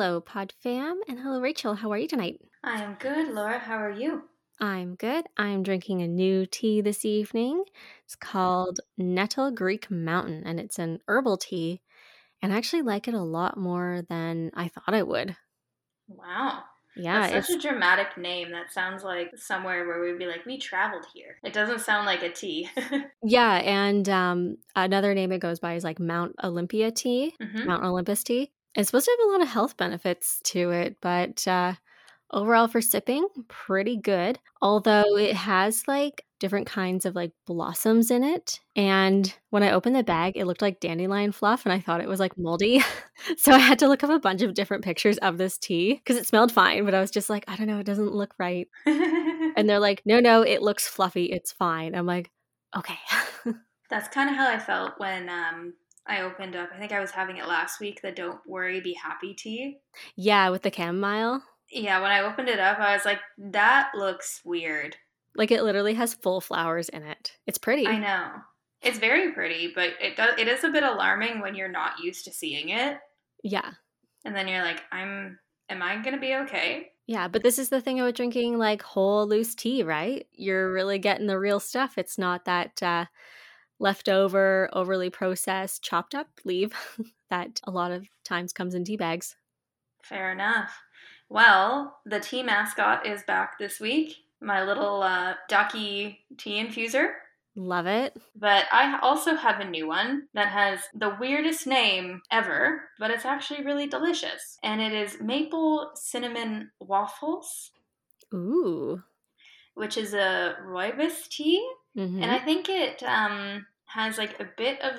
Hello, Pod Fam, and hello, Rachel. How are you tonight? I am good, Laura. How are you? I'm good. I'm drinking a new tea this evening. It's called Nettle Greek Mountain, and it's an herbal tea, and I actually like it a lot more than I thought I would. Wow. Yeah. That's such a dramatic name. That sounds like somewhere where we'd be like, we traveled here. It doesn't sound like a tea. Yeah. And another name it goes by is like Mount Olympus Tea. It's supposed to have a lot of health benefits to it, but overall for sipping, pretty good. Although it has like different kinds of like blossoms in it. And when I opened the bag, it looked like dandelion fluff and I thought it was like moldy. So I had to look up a bunch of different pictures of this tea because it smelled fine, but I was just like, I don't know, it doesn't look right. And they're like, no, it looks fluffy. It's fine. I'm like, okay. That's kind of how I felt when I opened up, I think I was having it last week, the Don't Worry, Be Happy tea. Yeah, with the chamomile. Yeah, when I opened it up, I was like, that looks weird. Like it literally has full flowers in it. It's pretty. I know. It's very pretty, but it is a bit alarming when you're not used to seeing it. Yeah. And then you're like, am I going to be okay? Yeah, but this is the thing about drinking like whole loose tea, right? You're really getting the real stuff. It's not that leftover, overly processed, chopped up leaf that a lot of times comes in tea bags. Fair enough. Well, the tea mascot is back this week. My little ducky tea infuser. Love it. But I also have a new one that has the weirdest name ever, but it's actually really delicious. And it is maple cinnamon waffles. Ooh. Which is a rooibos tea. Mm-hmm. And I think it has like a bit of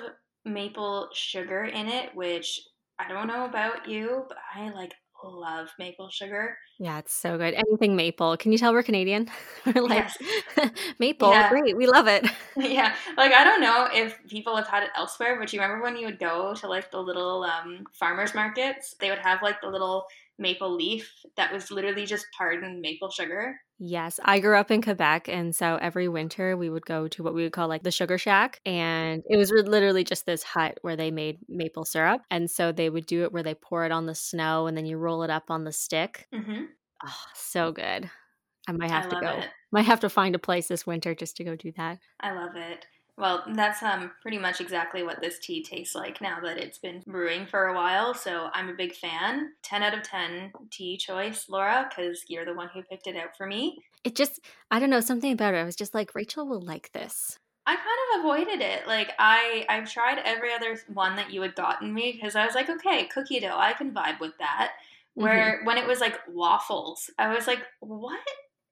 maple sugar in it, which I don't know about you, but I like love maple sugar. Yeah, it's so good. Anything maple. Can you tell we're Canadian? We're like, yes. Maple, yeah. Great. We love it. Yeah. Like, I don't know if people have had it elsewhere, but you remember when you would go to like the little farmers markets, they would have like the little maple leaf that was literally just tarred in maple sugar. Yes, I grew up in Quebec, and so every winter we would go to what we would call like the sugar shack, and it was literally just this hut where they made maple syrup, and so they would do it where they pour it on the snow and then you roll it up on the stick. Mm-hmm. Oh, so good. I might have to go. Might have to find a place this winter just to go do that. I love it. Well, that's pretty much exactly what this tea tastes like now that it's been brewing for a while, so I'm a big fan. 10 out of 10 tea choice, Laura, because you're the one who picked it out for me. It just, I don't know, something about it. I was just like, Rachel will like this. I kind of avoided it. Like, I've tried every other one that you had gotten me because I was like, okay, cookie dough, I can vibe with that. Where when it was like waffles, I was like, what?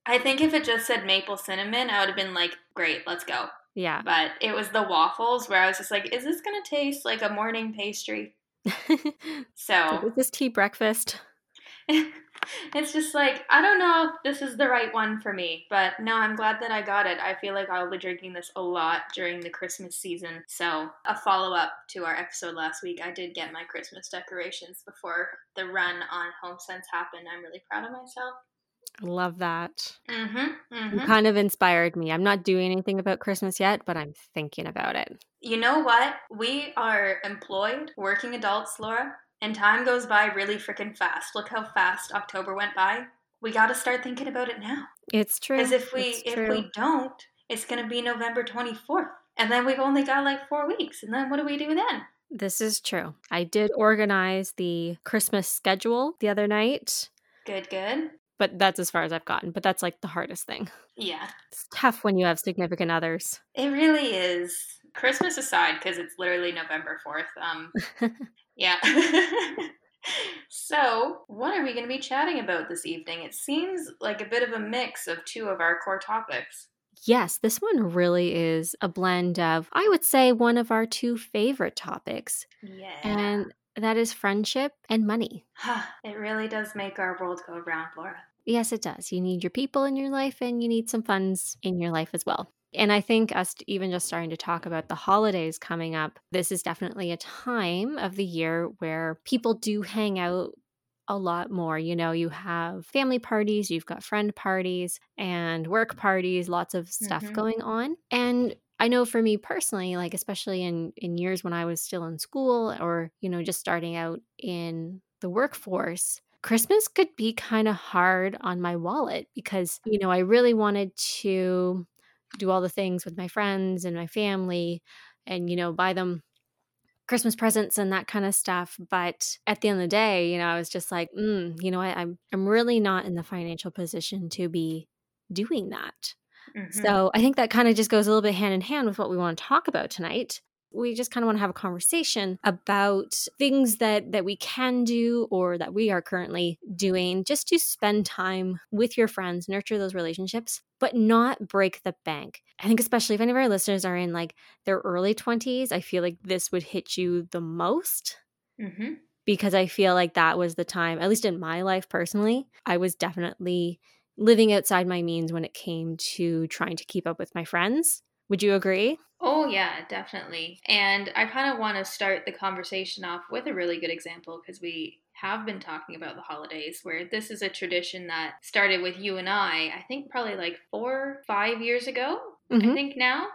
I think if it just said maple cinnamon, I would have been like, great, let's go. Yeah. But it was the waffles where I was just like, is this going to taste like a morning pastry? So. Is this tea breakfast? It's just like, I don't know if this is the right one for me. But no, I'm glad that I got it. I feel like I'll be drinking this a lot during the Christmas season. So a follow-up to our episode last week, I did get my Christmas decorations before the run on HomeSense happened. I'm really proud of myself. Love that. You kind of inspired me. I'm not doing anything about Christmas yet, but I'm thinking about it. You know what? We are employed, working adults, Laura, and time goes by really freaking fast. Look how fast October went by. We got to start thinking about it now. It's true. Because if we don't, it's going to be November 24th. And then we've only got like 4 weeks. And then what do we do then? This is true. I did organize the Christmas schedule the other night. Good. But that's as far as I've gotten. But that's like the hardest thing. Yeah. It's tough when you have significant others. It really is. Christmas aside, because it's literally November 4th. Yeah. So what are we going to be chatting about this evening? It seems like a bit of a mix of two of our core topics. Yes, this one really is a blend of, I would say, one of our two favorite topics. Yeah. And that is friendship and money. It really does make our world go round, Laura. Yes, it does. You need your people in your life and you need some funds in your life as well. And I think us even just starting to talk about the holidays coming up, this is definitely a time of the year where people do hang out a lot more. You know, you have family parties, you've got friend parties and work parties, lots of stuff going on. And I know for me personally, like especially in years when I was still in school or, you know, just starting out in the workforce, Christmas could be kind of hard on my wallet because, you know, I really wanted to do all the things with my friends and my family and, you know, buy them Christmas presents and that kind of stuff. But at the end of the day, you know, I was just like, you know, I'm really not in the financial position to be doing that. Mm-hmm. So I think that kind of just goes a little bit hand in hand with what we want to talk about tonight. We just kind of want to have a conversation about things that we can do or that we are currently doing just to spend time with your friends, nurture those relationships, but not break the bank. I think especially if any of our listeners are in like their early 20s, I feel like this would hit you the most mm-hmm. because I feel like that was the time, at least in my life personally, I was definitely living outside my means when it came to trying to keep up with my friends. Would you agree? Oh, yeah, definitely. And I kind of want to start the conversation off with a really good example because we have been talking about the holidays, where this is a tradition that started with you and I think probably like 4-5 years ago, mm-hmm. I think now,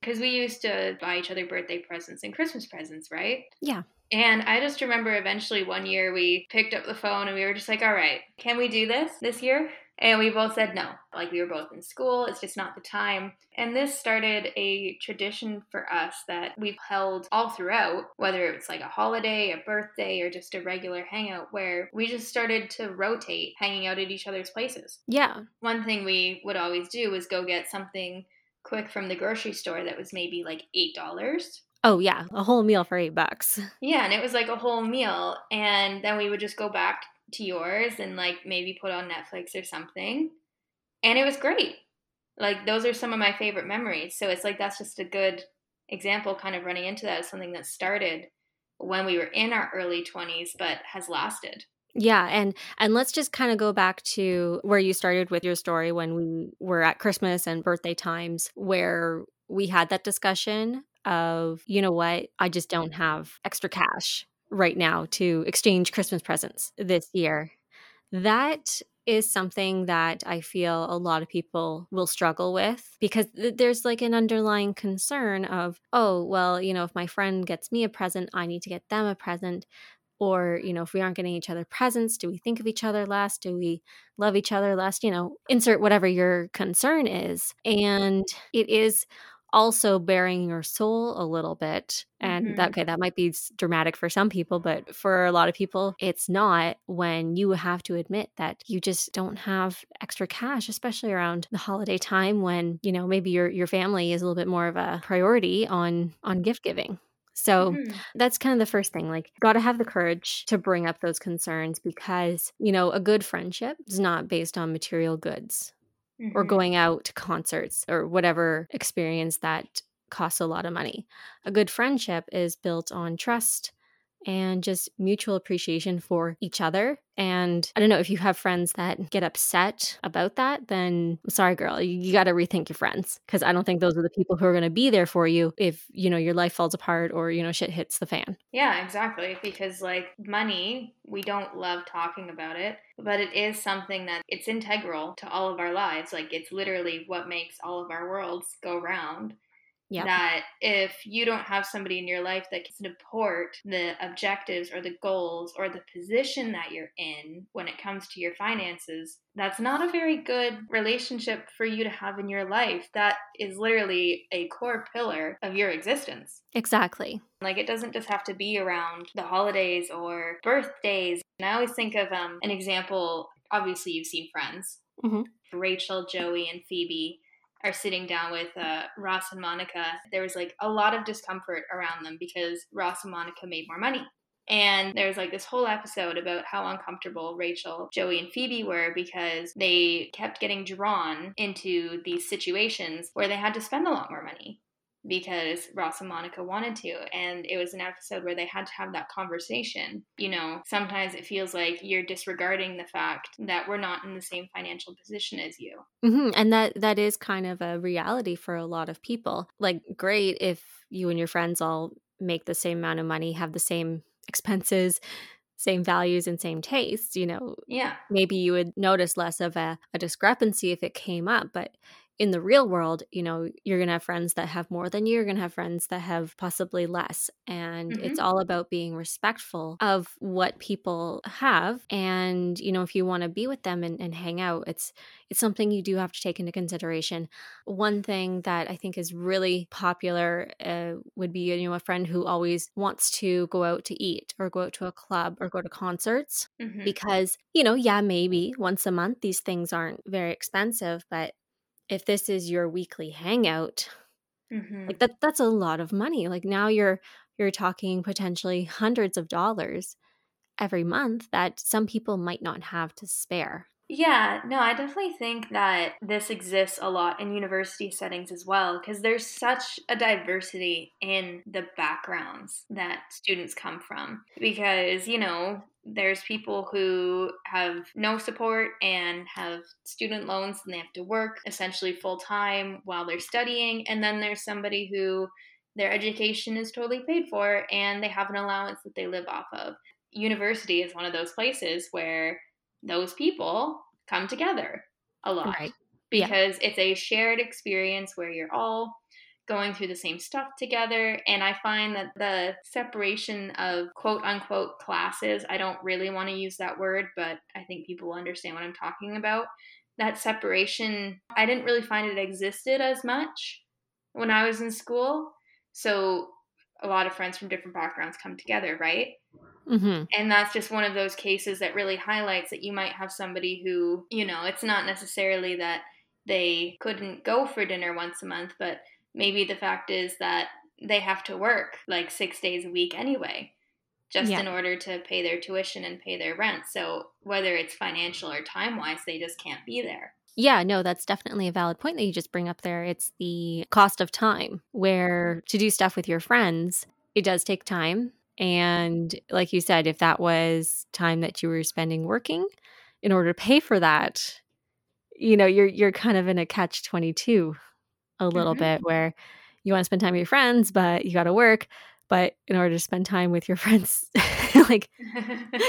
because we used to buy each other birthday presents and Christmas presents, right? Yeah. And I just remember eventually one year we picked up the phone and we were just like, all right, can we do this year? And we both said no. Like, we were both in school. It's just not the time. And this started a tradition for us that we've held all throughout, whether it's like a holiday, a birthday, or just a regular hangout, where we just started to rotate hanging out at each other's places. Yeah. One thing we would always do was go get something quick from the grocery store that was maybe like $8. Oh, yeah. A whole meal for $8. Yeah. And it was like a whole meal. And then we would just go back to yours and like maybe put on Netflix or something. And it was great. Like, those are some of my favorite memories. So it's like, that's just a good example kind of running into that as something that started when we were in our early 20s, but has lasted. Yeah. And let's just kind of go back to where you started with your story when we were at Christmas and birthday times, where we had that discussion of, you know what, I just don't have extra cash right now to exchange Christmas presents this year. That is something that I feel a lot of people will struggle with because there's like an underlying concern of, oh, well, you know, if my friend gets me a present, I need to get them a present. Or, you know, if we aren't getting each other presents, do we think of each other less? Do we love each other less? You know, insert whatever your concern is. And it is also bearing your soul a little bit. And mm-hmm. that might be dramatic for some people, but for a lot of people, it's not, when you have to admit that you just don't have extra cash, especially around the holiday time when, you know, maybe your family is a little bit more of a priority on gift giving. So mm-hmm. that's kind of the first thing, like, got to have the courage to bring up those concerns because, you know, a good friendship is not based on material goods. Mm-hmm. Or going out to concerts or whatever experience that costs a lot of money. A good friendship is built on trust and just mutual appreciation for each other. And I don't know, if you have friends that get upset about that, then I'm sorry, girl, you got to rethink your friends, because I don't think those are the people who are going to be there for you if, you know, your life falls apart or, you know, shit hits the fan. Yeah, exactly. Because like, money, we don't love talking about it, but it is something that it's integral to all of our lives. Like, it's literally what makes all of our worlds go round. Yep. That if you don't have somebody in your life that can support the objectives or the goals or the position that you're in when it comes to your finances, that's not a very good relationship for you to have in your life. That is literally a core pillar of your existence. Exactly. Like, it doesn't just have to be around the holidays or birthdays. And I always think of an example. Obviously, you've seen Friends. Mm-hmm. Rachel, Joey, and Phoebe are sitting down with Ross and Monica. There was like a lot of discomfort around them because Ross and Monica made more money. And there was like this whole episode about how uncomfortable Rachel, Joey, and Phoebe were because they kept getting drawn into these situations where they had to spend a lot more money because Ross and Monica wanted to. And it was an episode where they had to have that conversation. You know, sometimes it feels like you're disregarding the fact that we're not in the same financial position as you. Mm-hmm. And that is kind of a reality for a lot of people. Like, great if you and your friends all make the same amount of money, have the same expenses, same values, and same tastes, you know. Yeah. Maybe you would notice less of a discrepancy if it came up, but in the real world, you know, you're going to have friends that have more than you. You're going to have friends that have possibly less. And it's all about being respectful of what people have. And, you know, if you want to be with them and hang out, it's something you do have to take into consideration. One thing that I think is really popular would be, you know, a friend who always wants to go out to eat or go out to a club or go to concerts because, you know, yeah, maybe once a month these things aren't very expensive, but if this is your weekly hangout, like that's a lot of money. Like now you're talking potentially hundreds of dollars every month that some people might not have to spare. Yeah, no, I definitely think that this exists a lot in university settings as well, because there's such a diversity in the backgrounds that students come from. Because, you know, there's people who have no support and have student loans and they have to work essentially full time while they're studying. And then there's somebody who their education is totally paid for and they have an allowance that they live off of. University is one of those places where those people come together a lot because it's a shared experience where you're all going through the same stuff together. And I find that the separation of quote unquote classes, I don't really want to use that word, but I think people understand what I'm talking about. That separation, I didn't really find it existed as much when I was in school. So a lot of friends from different backgrounds come together, right? And that's just one of those cases that really highlights that you might have somebody who, you know, it's not necessarily that they couldn't go for dinner once a month, but maybe the fact is that they have to work like 6 days a week anyway, just in order to pay their tuition and pay their rent. So whether it's financial or time-wise, they just can't be there. Yeah, no, that's definitely a valid point that you just bring up there. It's the cost of time, where to do stuff with your friends, it does take time. And like you said, if that was time that you were spending working in order to pay for that, you know, you're kind of in a catch-22 a little bit, where you want to spend time with your friends, but you got to work. But in order to spend time with your friends, like,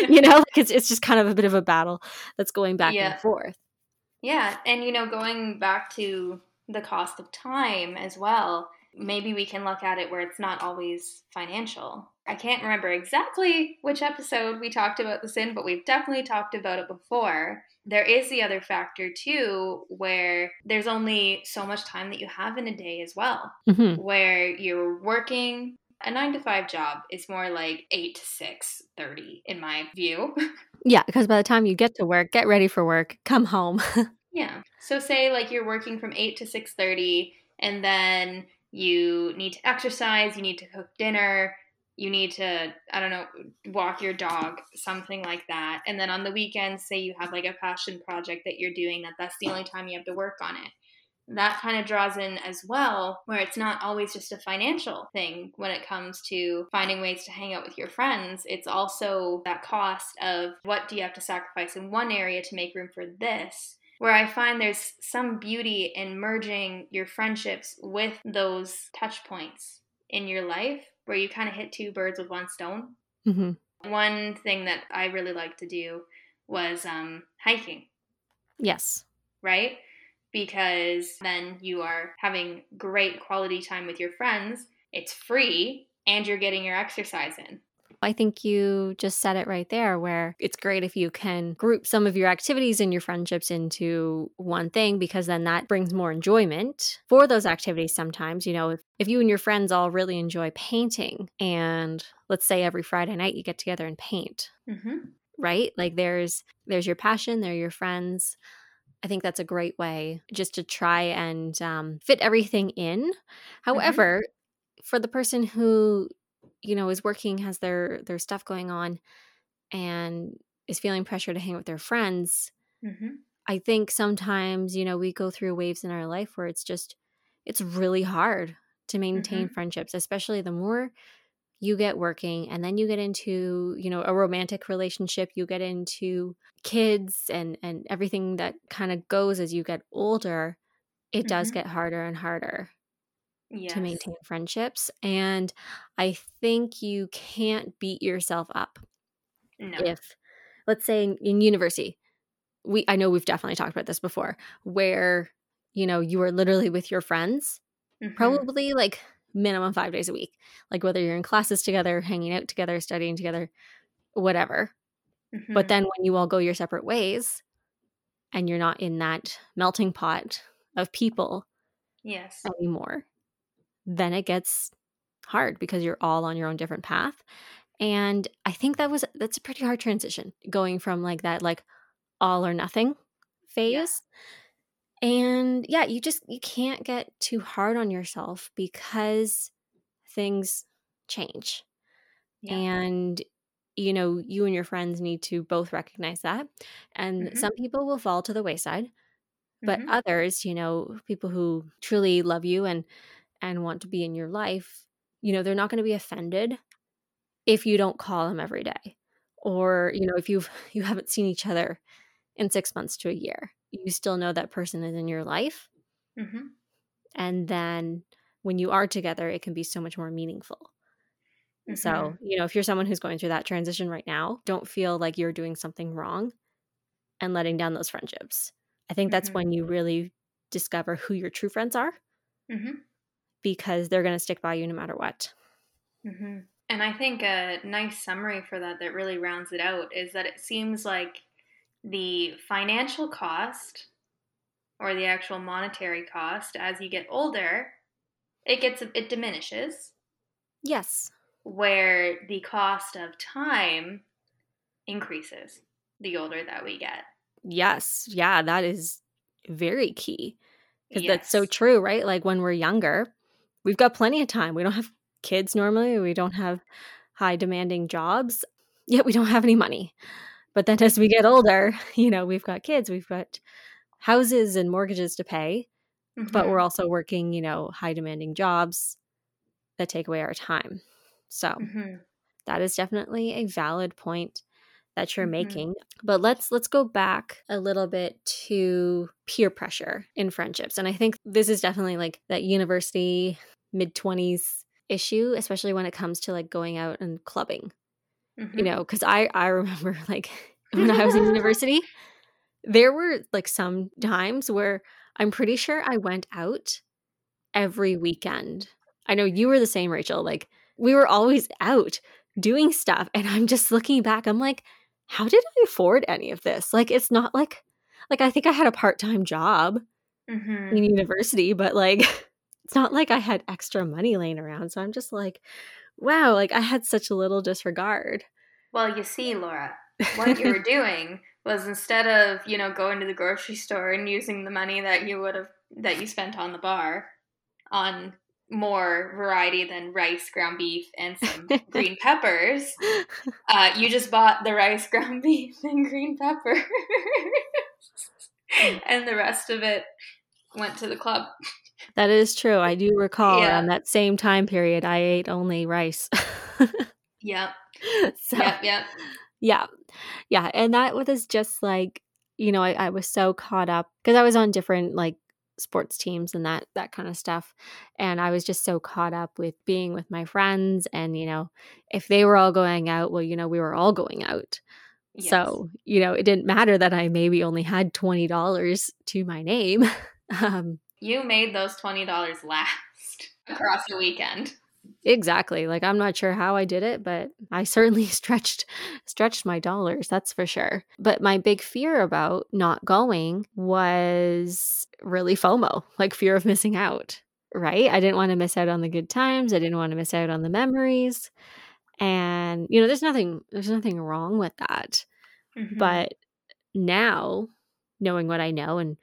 you know, like it's just kind of a bit of a battle that's going back and forth. Yeah. And, you know, going back to the cost of time as well, maybe we can look at it where it's not always financial. I can't remember exactly which episode we talked about this in, but we've definitely talked about it before. There is the other factor too, where there's only so much time that you have in a day as well, where you're working. A 9-to-5 job is more like 8 to 6:30 in my view. Yeah, because by the time you get to work, get ready for work, come home. So say like you're working from 8 to 6:30 and then you need to exercise, you need to cook dinner, you need to, I don't know, walk your dog, something like that. And then on the weekends, say you have like a passion project that you're doing, that's the only time you have to work on it. That kind of draws in as well, where it's not always just a financial thing when it comes to finding ways to hang out with your friends. It's also that cost of what do you have to sacrifice in one area to make room for this, where I find there's some beauty in merging your friendships with those touch points in your life, where you kind of hit two birds with one stone. One thing that I really like to do was hiking. Yes. Right? Because then you are having great quality time with your friends. It's free and you're getting your exercise in. I think you just said it right there, where it's great if you can group some of your activities and your friendships into one thing, because then that brings more enjoyment for those activities sometimes. You know, if you and your friends all really enjoy painting and let's say every Friday night you get together and paint, right? Like there's your passion, there are your friends. I think that's a great way just to try and fit everything in. However, for the person who, you know, is working, has their stuff going on and is feeling pressure to hang out with their friends, I think sometimes, you know, we go through waves in our life where it's really hard to maintain friendships, especially the more you get working and then you get into, you know, a romantic relationship, you get into kids and everything that kind of goes as you get older, it does get harder and harder to maintain friendships. And I think you can't beat yourself up. No. If, let's say in university, I know we've definitely talked about this before, where you know, you are literally with your friends, mm-hmm. probably like minimum 5 days a week, like whether you're in classes together, hanging out together, studying together, whatever. Mm-hmm. But then when you all go your separate ways and you're not in that melting pot of people yes. anymore, then it gets hard because you're all on your own different path. And I think that's a pretty hard transition, going from like that, like all or nothing phase. Yeah. And yeah, you can't get too hard on yourself because things change. Yeah. And, you know, you and your friends need to both recognize that. And mm-hmm. some people will fall to the wayside, but mm-hmm. others, you know, people who truly love you and want to be in your life, you know, they're not going to be offended if you don't call them every day, or, you know, if you haven't seen each other in 6 months to a year, you still know that person is in your life. Mm-hmm. And then when you are together, it can be so much more meaningful. Mm-hmm. So, you know, if you're someone who's going through that transition right now, don't feel like you're doing something wrong and letting down those friendships. I think that's mm-hmm. when you really discover who your true friends are. Mm-hmm. Because they're going to stick by you no matter what. Mm-hmm. And I think a nice summary for that really rounds it out is that it seems like the financial cost, or the actual monetary cost, as you get older, it diminishes. Yes. Where the cost of time increases the older that we get. Yes. Yeah, that is very key. Because yes. that's so true, right? Like when we're younger, we've got plenty of time. We don't have kids normally. We don't have high demanding jobs. Yet we don't have any money. But then as we get older, you know, we've got kids. We've got houses and mortgages to pay. Mm-hmm. But we're also working, you know, high demanding jobs that take away our time. So mm-hmm. that is definitely a valid point that you're mm-hmm. making. But let's go back a little bit to peer pressure in friendships. And I think this is definitely like that university mid-20s issue, especially when it comes to like going out and clubbing, mm-hmm. you know, because I remember like when I was in university, there were like some times where I'm pretty sure I went out every weekend. I know you were the same, Rachel. Like we were always out doing stuff. And I'm just looking back, I'm like, how did I afford any of this? Like, it's not like I think I had a part-time job mm-hmm. in university, but like, it's not like I had extra money laying around. So I'm just like, wow, like I had such a little disregard. Well, you see, Laura, what you were doing was, instead of, you know, going to the grocery store and using the money that you spent on the bar on more variety than rice, ground beef, and some green peppers. You just bought the rice, ground beef, and green peppers. And the rest of it went to the club. That is true. I do recall around that same time period, I ate only rice. Yep. So, yep. Yeah. Yeah. And that was just like, you know, I was so caught up because I was on different like sports teams and that kind of stuff, and I was just so caught up with being with my friends, and you know, if they were all going out, well, you know, we were all going out. Yes. So you know, it didn't matter that I maybe only had $20 to my name. You made those $20 last across the weekend. Exactly. Like I'm not sure how I did it, but I certainly stretched my dollars, that's for sure. But my big fear about not going was really FOMO, like fear of missing out, right? I didn't want to miss out on the good times. I didn't want to miss out on the memories. And you know, there's nothing wrong with that. Mm-hmm. But now, knowing what I know and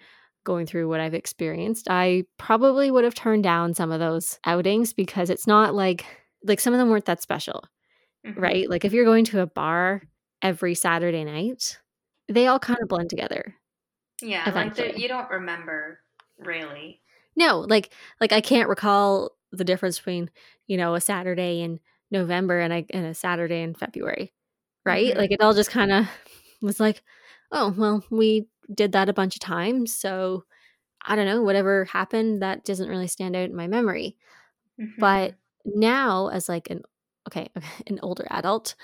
going through what I've experienced, I probably would have turned down some of those outings because it's not like some of them weren't that special, mm-hmm. right? Like if you're going to a bar every Saturday night, they all kind of blend together. Yeah. Eventually. Like you don't remember really. No, like I can't recall the difference between, you know, a Saturday in November and a Saturday in February, right? Mm-hmm. Like it all just kind of was like, oh, well, we did that a bunch of times. So I don't know, whatever happened, that doesn't really stand out in my memory. Mm-hmm. But now as like an older adult,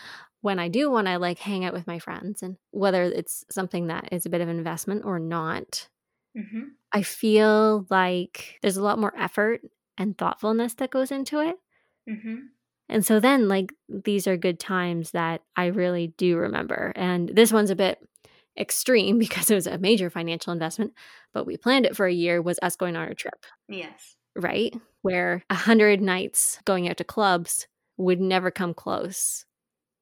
when I do want to like hang out with my friends, and whether it's something that is a bit of an investment or not, Mm-hmm. I feel like there's a lot more effort and thoughtfulness that goes into it. Mm-hmm. And so then, like, these are good times that I really do remember. And this one's a bit extreme because it was a major financial investment, but we planned it for a year, was us going on a trip. Yes. Right? Where 100 nights going out to clubs would never come close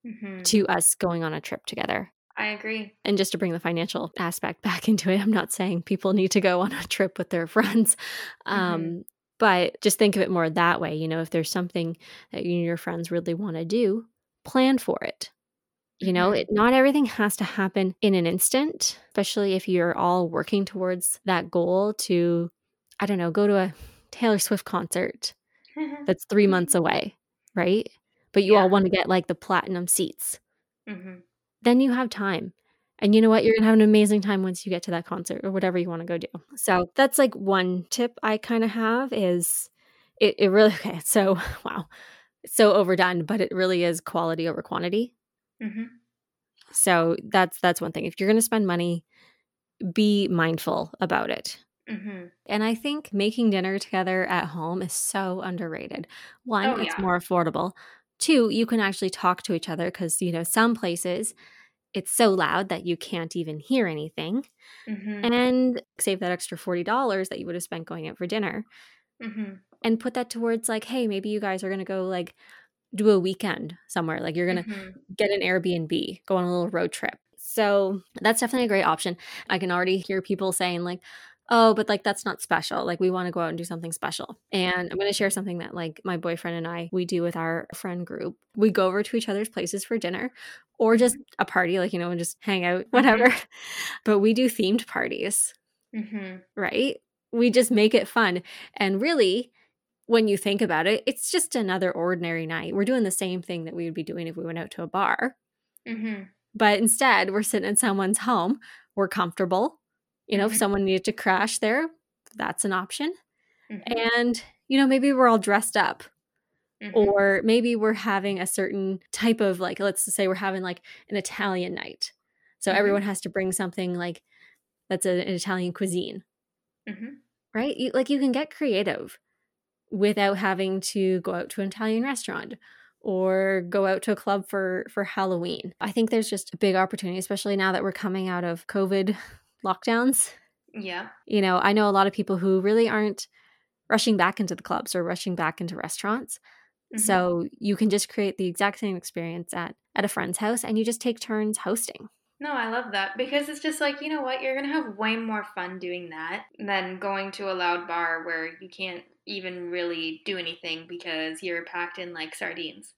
mm-hmm. to us going on a trip together. I agree. And just to bring the financial aspect back into it, I'm not saying people need to go on a trip with their friends. Mm-hmm. But just think of it more that way. You know, if there's something that you and your friends really want to do, plan for it. You know, it, not everything has to happen in an instant, especially if you're all working towards that goal to, I don't know, go to a Taylor Swift concert that's 3 months away, right? But you all want to get like the platinum seats. Mm-hmm. Then you have time. And you know what? You're going to have an amazing time once you get to that concert or whatever you want to go do. So that's like one tip I kind of have is it really, okay, so wow, it's so overdone, but it really is quality over quantity. Mm-hmm. So that's one thing. If you're going to spend money, be mindful about it. Mm-hmm. And I think making dinner together at home is so underrated. One, it's more affordable. Two, you can actually talk to each other because, you know, some places it's so loud that you can't even hear anything. Mm-hmm. And save that extra $40 that you would have spent going out for dinner mm-hmm. and put that towards like, hey, maybe you guys are going to go like do a weekend somewhere. Like you're going to mm-hmm. get an Airbnb, go on a little road trip. So that's definitely a great option. I can already hear people saying like, oh, but like that's not special. Like we want to go out and do something special. And I'm going to share something that like my boyfriend and I, we do with our friend group. We go over to each other's places for dinner or just a party, like, you know, and just hang out, whatever. Mm-hmm. But we do themed parties, mm-hmm. right? We just make it fun. And really, when you think about it, it's just another ordinary night. We're doing the same thing that we would be doing if we went out to a bar. Mm-hmm. But instead, we're sitting in someone's home. We're comfortable. You know, if someone needed to crash there, that's an option. Mm-hmm. And, you know, maybe we're all dressed up mm-hmm. or maybe we're having a certain type of like, let's say we're having like an Italian night. So mm-hmm. everyone has to bring something like that's an Italian cuisine, mm-hmm. right? You can get creative without having to go out to an Italian restaurant or go out to a club for Halloween. I think there's just a big opportunity, especially now that we're coming out of COVID lockdowns. Yeah. You know, I know a lot of people who really aren't rushing back into the clubs or rushing back into restaurants. Mm-hmm. So you can just create the exact same experience at a friend's house and you just take turns hosting. No, I love that because it's just like, you know what, you're going to have way more fun doing that than going to a loud bar where you can't even really do anything because you're packed in like sardines.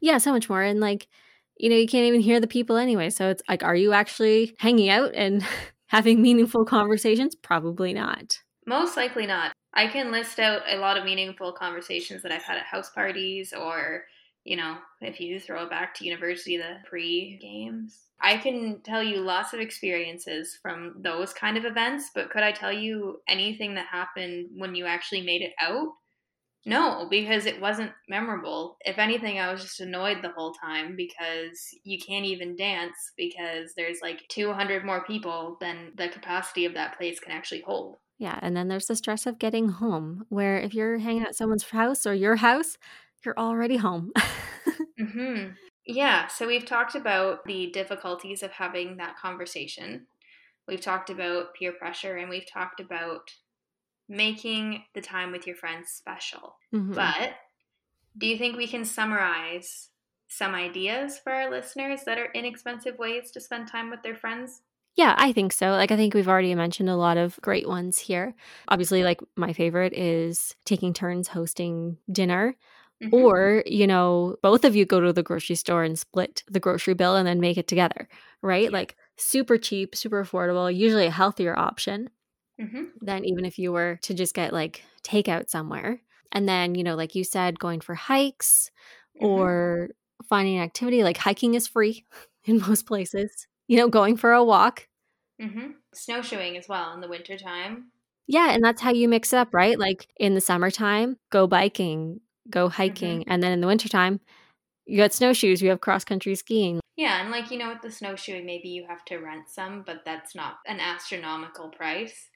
Yeah, so much more. And like, you know, you can't even hear the people anyway. So it's like, are you actually hanging out and having meaningful conversations? Probably not. Most likely not. I can list out a lot of meaningful conversations that I've had at house parties or, you know, if you throw it back to university, the pre-games. I can tell you lots of experiences from those kind of events, but could I tell you anything that happened when you actually made it out? No, because it wasn't memorable. If anything, I was just annoyed the whole time because you can't even dance because there's like 200 more people than the capacity of that place can actually hold. Yeah, and then there's the stress of getting home where if you're hanging out at someone's house or your house, you're already home. mm-hmm. Yeah, so we've talked about the difficulties of having that conversation. We've talked about peer pressure and we've talked about making the time with your friends special. Mm-hmm. But do you think we can summarize some ideas for our listeners that are inexpensive ways to spend time with their friends? Yeah, I think so. Like, I think we've already mentioned a lot of great ones here. Obviously, like my favorite is taking turns hosting dinner mm-hmm. or, you know, both of you go to the grocery store and split the grocery bill and then make it together, right? Yeah. Like super cheap, super affordable, usually a healthier option. Mm-hmm. Then even if you were to just get like takeout somewhere. And then, you know, like you said, going for hikes mm-hmm. or finding an activity, like hiking is free in most places, you know, going for a walk. Mm-hmm. Snowshoeing as well in the wintertime. Yeah. And that's how you mix it up, right? Like in the summertime, go biking, go hiking. Mm-hmm. And then in the wintertime, you got snowshoes, you have cross-country skiing. Yeah, and like, you know, with the snowshoeing, maybe you have to rent some, but that's not an astronomical price.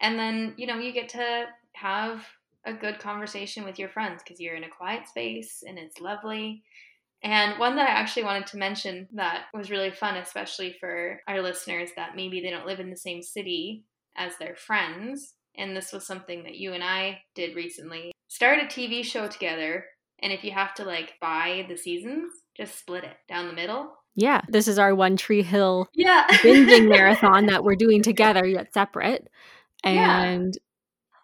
And then, you know, you get to have a good conversation with your friends because you're in a quiet space and it's lovely. And one that I actually wanted to mention that was really fun, especially for our listeners that maybe they don't live in the same city as their friends. And this was something that you and I did recently. Start a TV show together. And if you have to like buy the seasons, just split it down the middle. Yeah. This is our One Tree Hill binging marathon that we're doing together yet separate. And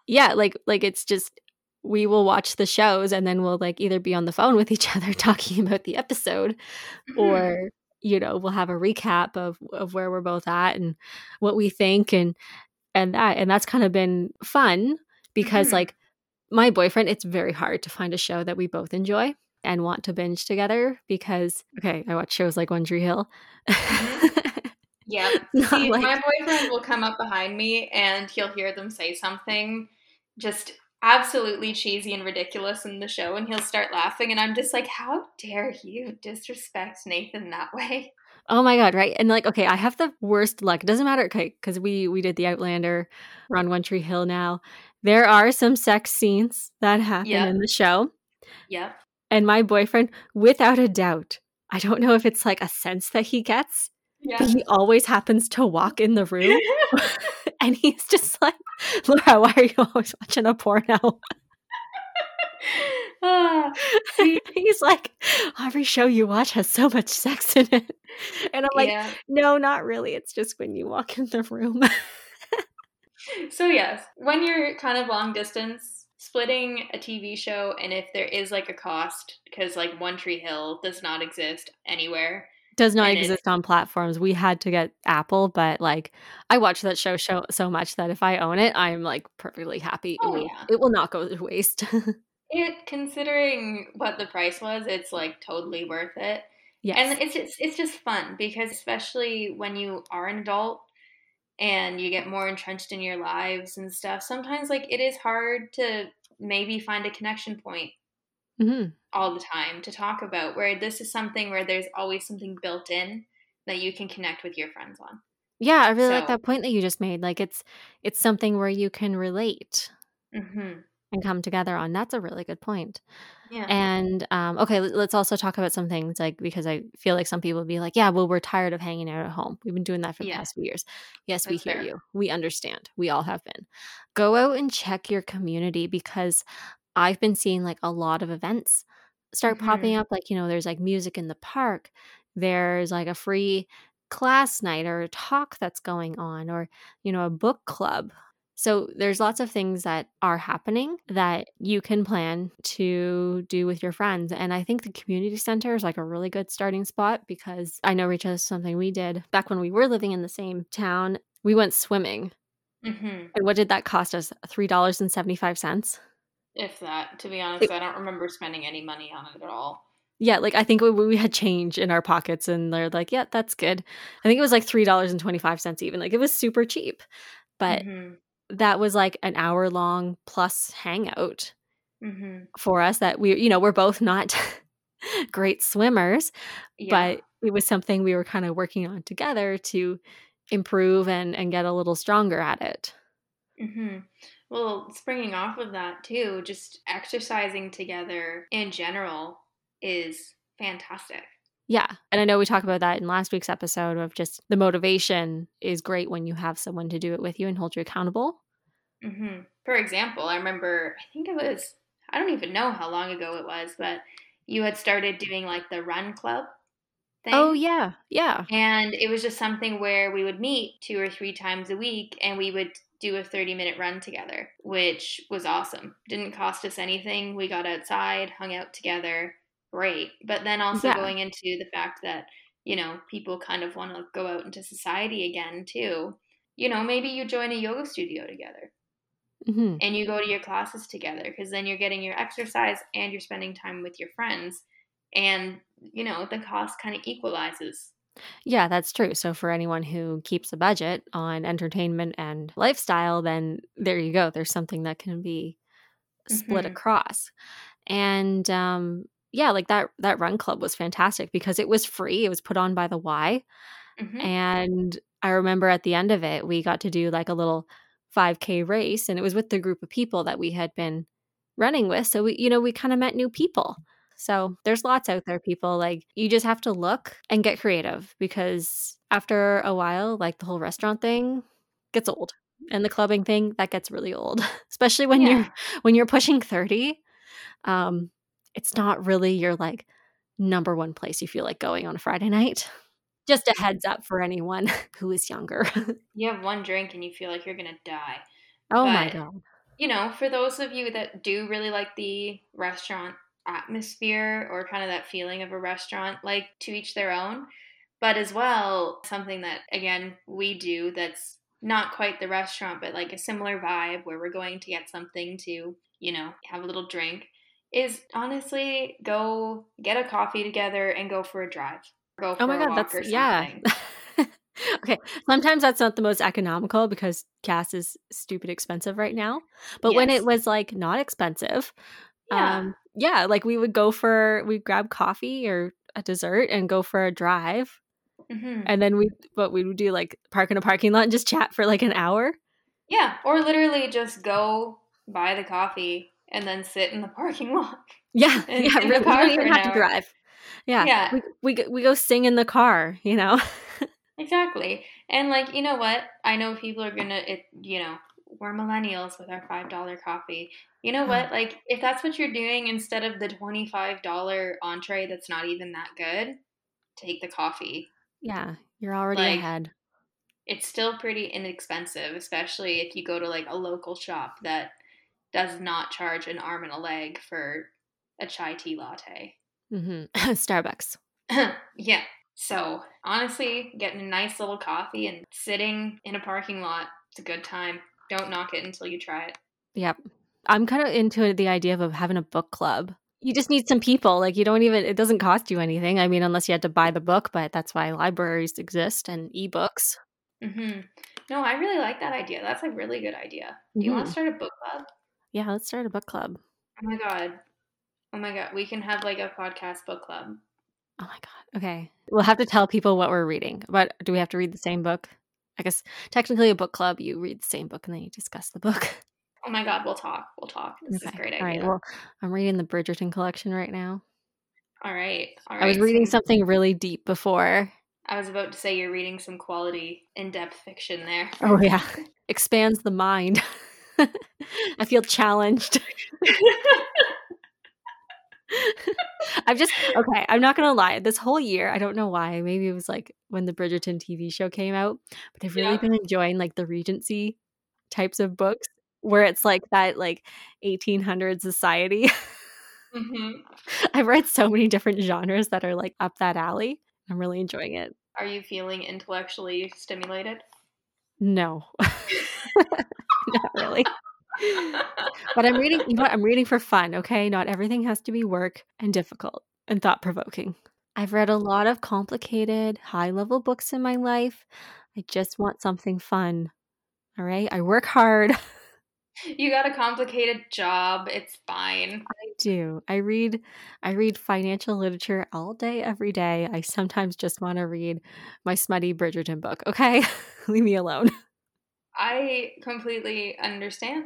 yeah, like it's just, we will watch the shows and then we'll like either be on the phone with each other talking about the episode or, you know, we'll have a recap of where we're both at and what we think and that's kind of been fun because like my boyfriend, it's very hard to find a show that we both enjoy and want to binge together because, okay, I watch shows like One Tree Hill. Yeah. See, like, my boyfriend will come up behind me and he'll hear them say something just absolutely cheesy and ridiculous in the show and he'll start laughing and I'm just like, how dare you disrespect Nathan that way? Oh my God, right? And like, okay, I have the worst luck. It doesn't matter, okay, because we did the Outlander, we're on One Tree Hill now. There are some sex scenes that happen in the show. Yep. And my boyfriend, without a doubt, I don't know if it's like a sense that he gets, but he always happens to walk in the room. And he's just like, Laura, why are you always watching a porno? He's like, every show you watch has so much sex in it. And I'm like, no, not really. It's just when you walk in the room. So yes, when you're kind of long distance, splitting a TV show, and if there is like a cost, because like One Tree Hill does not exist anywhere. Does not exist on platforms. We had to get Apple, but like I watch that show so much that if I own it, I'm like perfectly happy. Oh, it will not go to waste. Considering what the price was, it's like totally worth it. Yes. And it's just fun because especially when you are an adult and you get more entrenched in your lives and stuff, sometimes like it is hard to maybe find a connection point. All the time to talk about, where this is something where there's always something built in that you can connect with your friends on. Yeah, I really like that point that you just made. Like it's something where you can relate and come together on. That's a really good point. Yeah. And okay, let's also talk about some things like, because I feel like some people will be like, yeah, well, we're tired of hanging out at home. We've been doing that for the past few years. Yes, that's fair. You. We understand. We all have been. Go out and check your community because I've been seeing like a lot of events start popping up. Like, you know, there's like music in the park. There's like a free class night or a talk that's going on or, you know, a book club. So there's lots of things that are happening that you can plan to do with your friends. And I think the community center is like a really good starting spot because I know, Rach, that's something we did back when we were living in the same town. We went swimming. And what did that cost us? $3.75. If that, to be honest, I don't remember spending any money on it at all. Yeah, like I think we had change in our pockets and they're like, yeah, that's good. I think it was like $3.25 even. Like it was super cheap. But that was like an hour long plus hangout for us that we, you know, we're both not great swimmers, but it was something we were kind of working on together to improve and get a little stronger at it. Well, springing off of that too, just exercising together in general is fantastic. Yeah. And I know we talked about that in last week's episode of just the motivation is great when you have someone to do it with you and hold you accountable. For example, I remember, I don't even know how long ago it was, but you had started doing like the run club thing. Oh, yeah. Yeah. And it was just something where we would meet 2 or 3 times a week and we would do a 30-minute run together, which was awesome. Didn't cost us anything. We got outside, hung out together. Great. But then also going into the fact that, you know, people kind of want to go out into society again too. You know, maybe you join a yoga studio together and you go to your classes together because then you're getting your exercise and you're spending time with your friends. And, you know, the cost kind of equalizes. Yeah, that's true. So for anyone who keeps a budget on entertainment and lifestyle, then there you go. There's something that can be split across. And yeah, like that run club was fantastic because it was free. It was put on by the Y. And I remember at the end of it, we got to do like a little 5K race, and it was with the group of people that we had been running with. So we kind of met new people. So there's lots out there, people. Like, you just have to look and get creative, because after a while, like, the whole restaurant thing gets old, and the clubbing thing, that gets really old, especially when you're pushing 30. It's not really your like number one place you feel like going on a Friday night. Just a heads up for anyone who is younger. You have one drink and you feel like you're going to die. Oh, but my God. You know, for those of you that do really like the restaurant atmosphere or kind of that feeling of a restaurant, like, to each their own. But as well, something that, again, we do that's not quite the restaurant, but like a similar vibe where we're going to get something to, you know, have a little drink, is honestly go get a coffee together and go for a drive. Go for oh my God, that's, or yeah. Okay. Sometimes that's not the most economical because gas is stupid expensive right now. But yes, when it was like not expensive, like we would we'd grab coffee or a dessert and go for a drive. Mm-hmm. And then we would do like park in a parking lot and just chat for like an hour. Yeah. Or literally just go buy the coffee and then sit in the parking lot. Yeah. We don't even have to drive. Yeah. We go sing in the car, you know? Exactly. And like, you know what? I know people are going to, you know, we're millennials with our $5 coffee. You know what? Like, if that's what you're doing instead of the $25 entree that's not even that good, take the coffee. Yeah. You're already like, ahead. It's still pretty inexpensive, especially if you go to like a local shop that does not charge an arm and a leg for a chai tea latte. Mm-hmm. Starbucks. Yeah. So honestly, getting a nice little coffee and sitting in a parking lot, it's a good time. Don't knock it until you try it. Yep. I'm kind of into the idea of having a book club. You just need some people. Like, it doesn't cost you anything. I mean, unless you had to buy the book, but that's why libraries exist and ebooks. Mm-hmm. No, I really like that idea. That's a really good idea. Do you want to start a book club? Yeah, let's start a book club. Oh my God. We can have like a podcast book club. Oh my God. Okay. We'll have to tell people what we're reading. But do we have to read the same book? I guess technically a book club, you read the same book and then you discuss the book. Oh my God. We'll talk. This is a great idea. All right. Well, I'm reading the Bridgerton collection right now. All right. I was reading something really deep before. I was about to say you're reading some quality in-depth fiction there. Oh yeah. Expands the mind. I feel challenged. I'm not gonna lie, this whole year, I don't know why, maybe it was like when the Bridgerton TV show came out, but I've really been enjoying like the Regency types of books where it's like that like 1800 society. Mm-hmm. I've read so many different genres that are like up that alley. I'm really enjoying it. Are you feeling intellectually stimulated? No. Not really. But I'm reading, you know what? I'm reading for fun, okay? Not everything has to be work and difficult and thought-provoking. I've read a lot of complicated, high-level books in my life. I just want something fun, all right? I work hard. You got a complicated job. It's fine. I do. I read financial literature all day, every day. I sometimes just want to read my smutty Bridgerton book, okay? Leave me alone. I completely understand.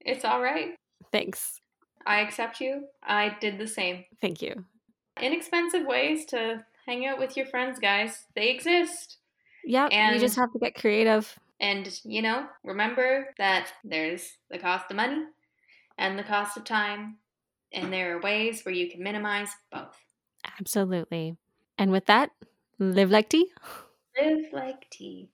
It's all right. Thanks. I accept you. I did the same. Thank you. Inexpensive ways to hang out with your friends, guys. They exist. Yeah, and you just have to get creative. And, you know, remember that there's the cost of money and the cost of time, and there are ways where you can minimize both. Absolutely. And with that, live like tea. Live like tea.